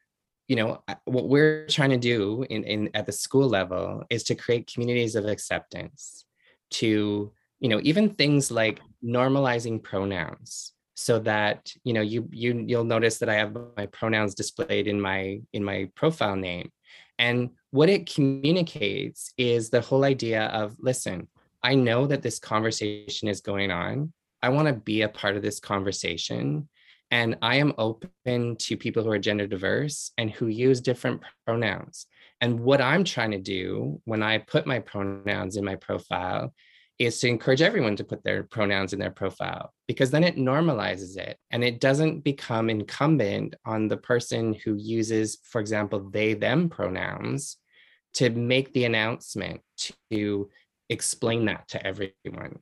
you know, what we're trying to do in at the school level is to create communities of acceptance, to, you know, even things like normalizing pronouns, so that, you know, you'll notice that I have my pronouns displayed in my profile name. And what it communicates is the whole idea of, listen, I know that this conversation is going on. I want to be a part of this conversation. And I am open to people who are gender diverse and who use different pronouns. And what I'm trying to do when I put my pronouns in my profile is to encourage everyone to put their pronouns in their profile, because then it normalizes it and it doesn't become incumbent on the person who uses, for example, they, them pronouns to make the announcement, to explain that to everyone.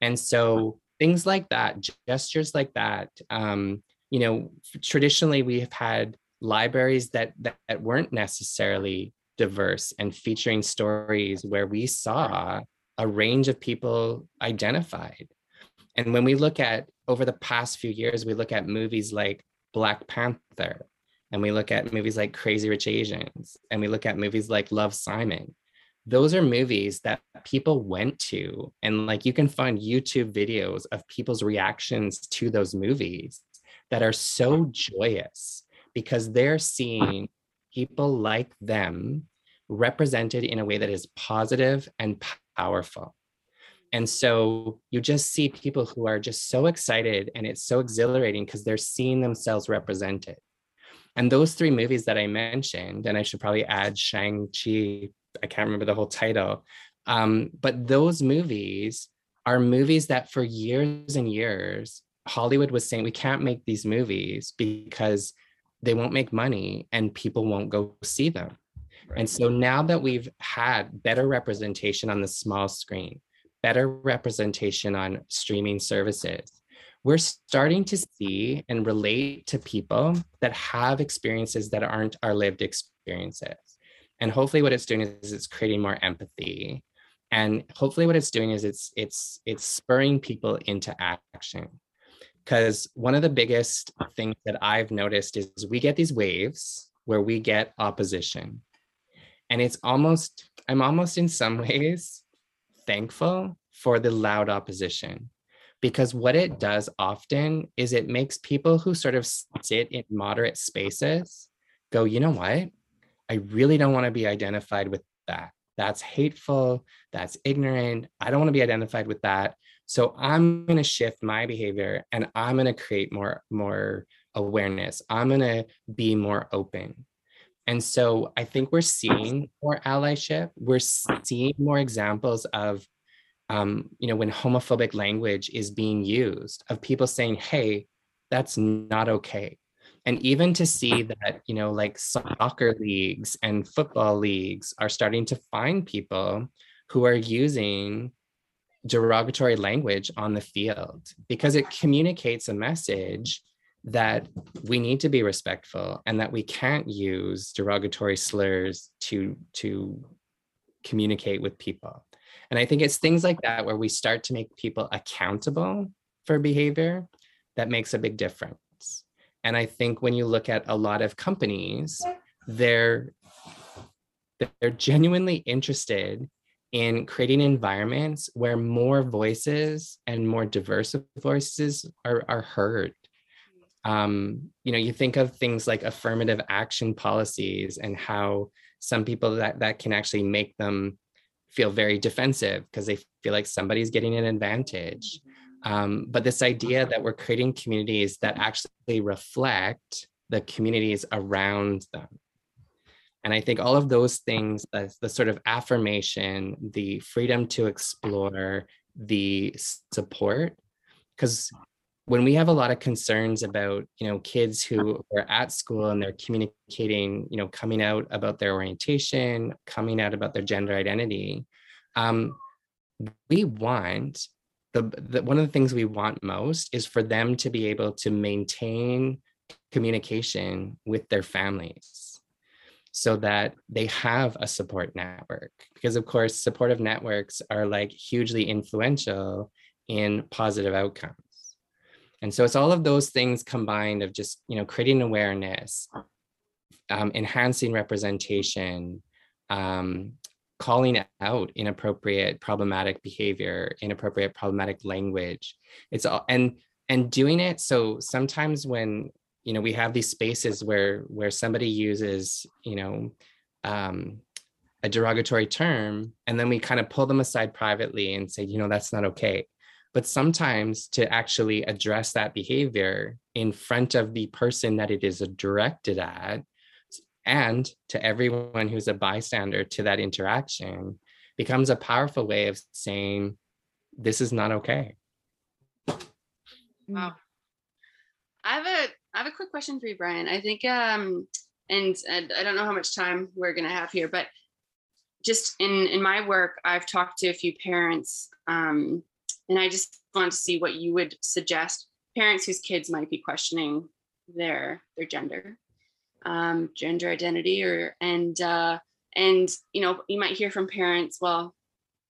And so things like that, gestures like that, you know, traditionally we have had libraries that weren't necessarily diverse and featuring stories where we saw a range of people identified. And when we look at over the past few years, we look at movies like Black Panther, and we look at movies like Crazy Rich Asians, and we look at movies like Love Simon. Those are movies that people went to, and like you can find YouTube videos of people's reactions to those movies that are so joyous because they're seeing people like them represented in a way that is positive and powerful. And so you just see people who are just so excited, and it's so exhilarating because they're seeing themselves represented. And those three movies that I mentioned, and I should probably add Shang-Chi, I can't remember the whole title, but those movies are movies that for years and years, Hollywood was saying, we can't make these movies because they won't make money and people won't go see them. Right. And so now that we've had better representation on the small screen, better representation on streaming services, we're starting to see and relate to people that have experiences that aren't our lived experiences. And hopefully what it's doing is it's creating more empathy. And hopefully what it's doing is it's spurring people into action. Because one of the biggest things that I've noticed is we get these waves where we get opposition. And it's almost, I'm almost in some ways thankful for the loud opposition, because what it does often is it makes people who sort of sit in moderate spaces go, you know what? I really don't want to be identified with that. That's hateful. That's ignorant. I don't want to be identified with that. So I'm going to shift my behavior and I'm going to create more awareness. I'm going to be more open. And so I think we're seeing more allyship. We're seeing more examples of, you know, when homophobic language is being used, of people saying, hey, that's not okay. And even to see that, you know, like soccer leagues and football leagues are starting to find people who are using derogatory language on the field, because it communicates a message that we need to be respectful and that we can't use derogatory slurs to communicate with people. And I think it's things like that where we start to make people accountable for behavior that makes a big difference. And I think when you look at a lot of companies, they're genuinely interested in creating environments where more voices and more diverse voices are heard. You think of things like affirmative action policies and how some people that can actually make them feel very defensive because they feel like somebody's getting an advantage. But this idea that we're creating communities that actually reflect the communities around them. And I think all of those things, the sort of affirmation, the freedom to explore, the support, because when we have a lot of concerns about, kids who are at school and they're communicating, coming out about their orientation, coming out about their gender identity, we want one of the things we want most is for them to be able to maintain communication with their families so that they have a support network. Because of course, supportive networks are hugely influential in positive outcomes. And so it's all of those things combined of just, creating awareness, enhancing representation, calling out inappropriate problematic behavior, inappropriate problematic language. It's all and doing it. So sometimes when, we have these spaces where somebody uses, a derogatory term, and then we kind of pull them aside privately and say, that's not okay. But sometimes to actually address that behavior in front of the person that it is directed at and to everyone who's a bystander to that interaction becomes a powerful way of saying, this is not okay. Wow. I have a quick question for you, Brian. I think, and I don't know how much time we're going to have here, but just in my work, I've talked to a few parents, and I just want to see what you would suggest parents whose kids might be questioning their gender, gender identity, and you might hear from parents, well,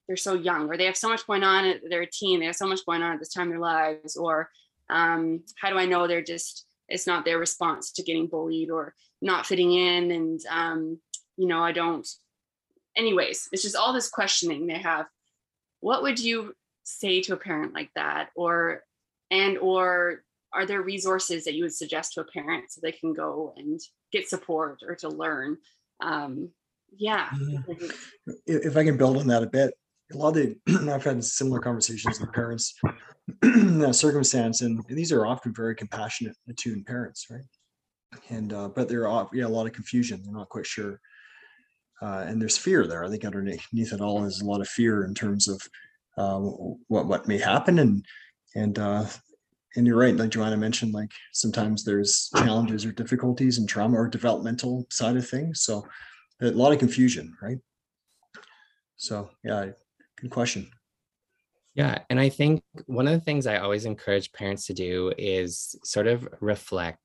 they're so young, or they have so much going on, they're a teen, they have so much going on at this time in their lives, or how do I know it's not their response to getting bullied or not fitting in, and it's just all this questioning they have. What would you say to a parent like that, or are there resources that you would suggest to a parent so they can go and get support or to learn? If I can build on that a bit, I've had similar conversations with parents in that circumstance, and these are often very compassionate, attuned parents, right? And but there are a lot of confusion. They're not quite sure, and there's fear there. I think underneath it all is a lot of fear in terms of what may happen, and you're right, like Joanna mentioned, sometimes there's challenges or difficulties and trauma or developmental side of things, so a lot of confusion, right? So yeah, good question. Yeah, and I think one of the things I always encourage parents to do is sort of reflect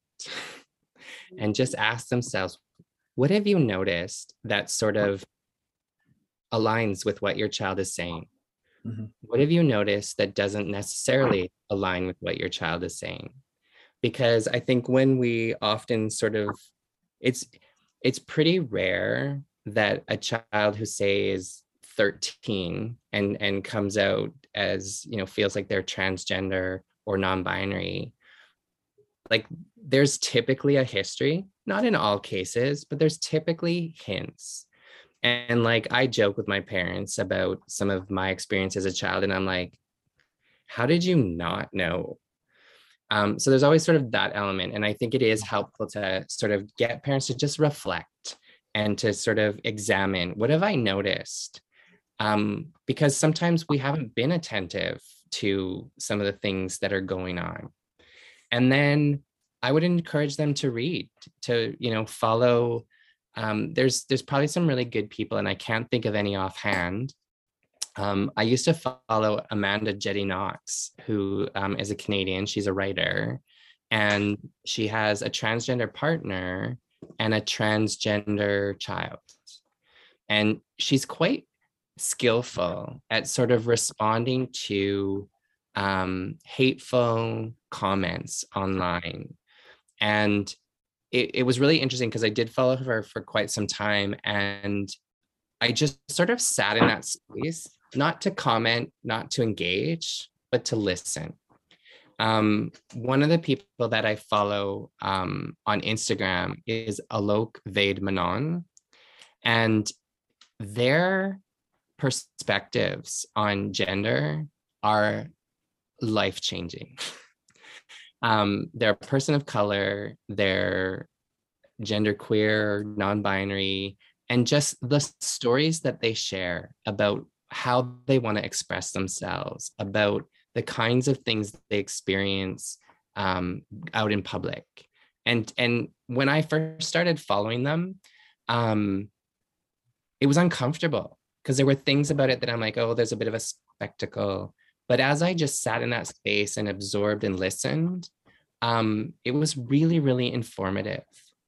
and just ask themselves, what have you noticed that sort of aligns with what your child is saying? What have you noticed that doesn't necessarily align with what your child is saying? Because I think when we often it's pretty rare that a child who say is 13 and comes out as, feels like they're transgender or non-binary, there's typically a history, not in all cases, but there's typically hints. And I joke with my parents about some of my experience as a child, and I'm like, how did you not know? So there's always sort of that element. And I think it is helpful to sort of get parents to just reflect and to sort of examine, what have I noticed? Because sometimes we haven't been attentive to some of the things that are going on. And then I would encourage them to read, to, follow. There's probably some really good people, and I can't think of any offhand. I used to follow Amanda Jetty Knox, who is a Canadian. She's a writer, and she has a transgender partner and a transgender child. And she's quite skillful at sort of responding to hateful comments online. And it was really interesting because I did follow her for quite some time, and I just sort of sat in that space, not to comment, not to engage, but to listen. One of the people that I follow on Instagram is Alok Vaid-Menon, and their perspectives on gender are life-changing. They're a person of color, they're genderqueer, non-binary, and just the stories that they share about how they want to express themselves, about the kinds of things they experience out in public. And when I first started following them, it was uncomfortable because there were things about it that I'm like, oh, there's a bit of a spectacle. But as I just sat in that space and absorbed and listened, it was really, really informative.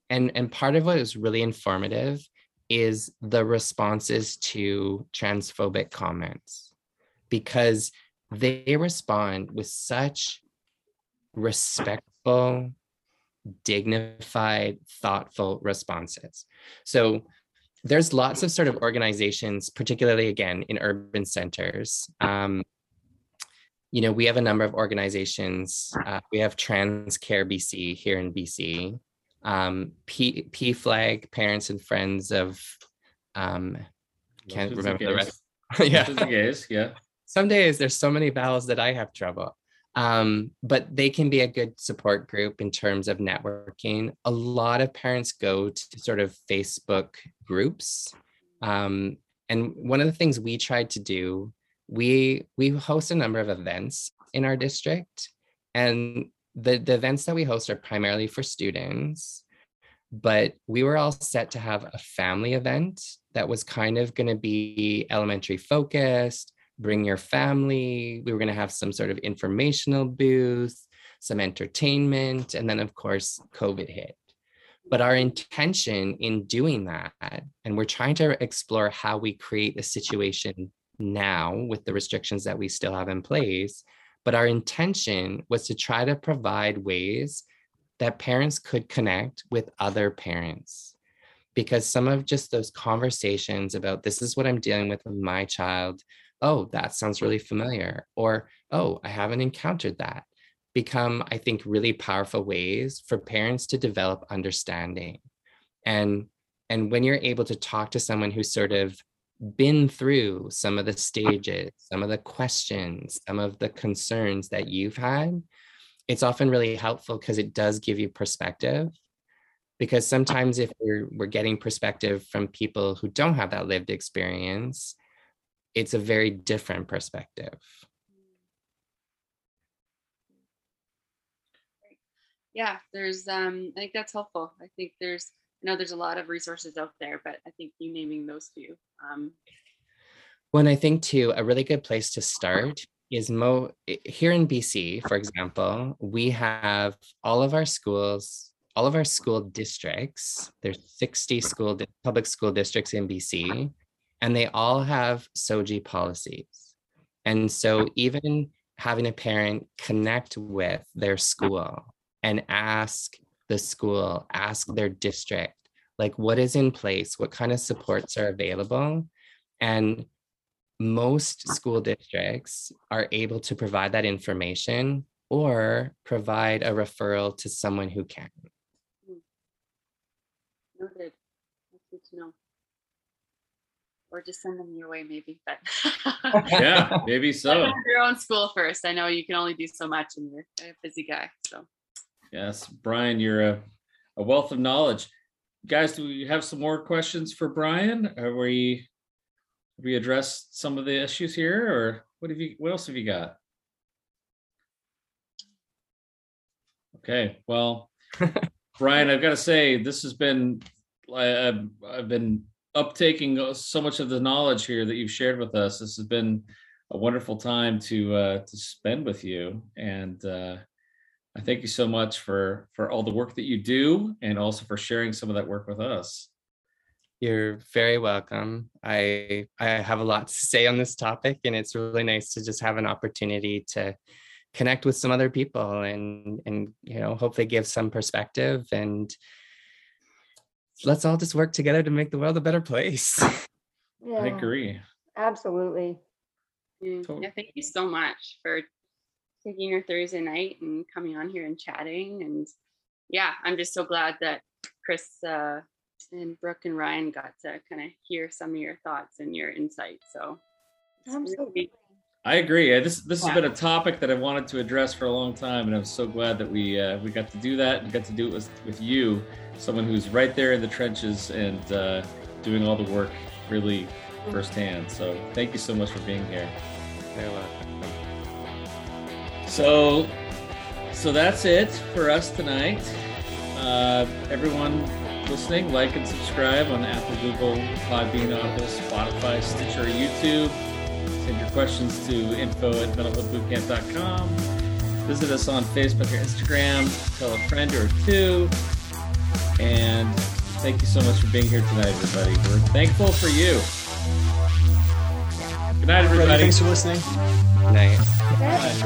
And part of what was really informative is the responses to transphobic comments, because they respond with such respectful, dignified, thoughtful responses. So there's lots of sort of organizations, particularly, again, in urban centers. You know, we have a number of organizations. We have Trans Care BC here in BC. PFLAG, Parents and Friends of, can't remember the rest. Yeah. Some days there's so many vowels that I have trouble. But they can be a good support group in terms of networking. A lot of parents go to sort of Facebook groups. And one of the things we tried to do, we host a number of events in our district, and the events that we host are primarily for students, but we were all set to have a family event that was kind of going to be elementary focused, bring your family. We were going to have some sort of informational booth, some entertainment, and then of course COVID hit. But our intention in doing that, and we're trying to explore how we create a situation now with the restrictions that we still have in place, but our intention was to try to provide ways that parents could connect with other parents, because some of just those conversations about, this is what I'm dealing with my child, oh, that sounds really familiar, or, oh, I haven't encountered that, become, I think, really powerful ways for parents to develop understanding. And when you're able to talk to someone who's sort of been through some of the stages, some of the questions, some of the concerns that you've had, it's often really helpful because it does give you perspective. Because sometimes if we're getting perspective from people who don't have that lived experience, it's a very different perspective. Yeah, there's, I think that's helpful. I think there's, I know there's a lot of resources out there, but I think you naming those few. Well, and I think too, a really good place to start is here in BC, for example, we have all of our schools, all of our school districts, there's 60 public school districts in BC, and they all have SOGI policies. And so even having a parent connect with their school and ask the school, ask their district, like, what is in place? What kind of supports are available? And most school districts are able to provide that information or provide a referral to someone who can. Noted. That's good to know. Or just send them your way, maybe. But yeah, maybe so. Your own school first. I know you can only do so much, and you're a busy guy. So. Yes, Brian, you're a wealth of knowledge. Guys, do we have some more questions for Brian? Have we addressed some of the issues here, or what else have you got? Okay, well, Brian, I've got to say, this has been, I've been uptaking so much of the knowledge here that you've shared with us. This has been a wonderful time to spend with you, and I thank you so much for all the work that you do, and also for sharing some of that work with us. You're very welcome. I have a lot to say on this topic, and it's really nice to just have an opportunity to connect with some other people and you know, hopefully give some perspective, and let's all just work together to make the world a better place. Yeah, I agree. Absolutely. Yeah, thank you so much for taking your Thursday night and coming on here and chatting. And yeah, I'm just so glad that Chris and Brooke and Ryan got to kind of hear some of your thoughts and your insights. So absolutely. I agree. This has been a topic that I wanted to address for a long time, and I'm so glad that we got to do that and got to do it with you, someone who's right there in the trenches and doing all the work really firsthand. So thank you so much for being here. You're welcome. So that's it for us tonight. Everyone listening, like and subscribe on Apple, Google, Podbean, Audible, Spotify, Stitcher, YouTube. Send your questions to info@mentalhealthbootcamp.com. Visit us on Facebook or Instagram. Tell a friend or two. And thank you so much for being here tonight, everybody. We're thankful for you. Good night, everybody. Thanks for listening. Good night. Good night,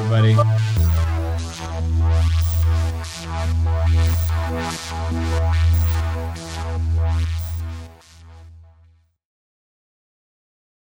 everybody.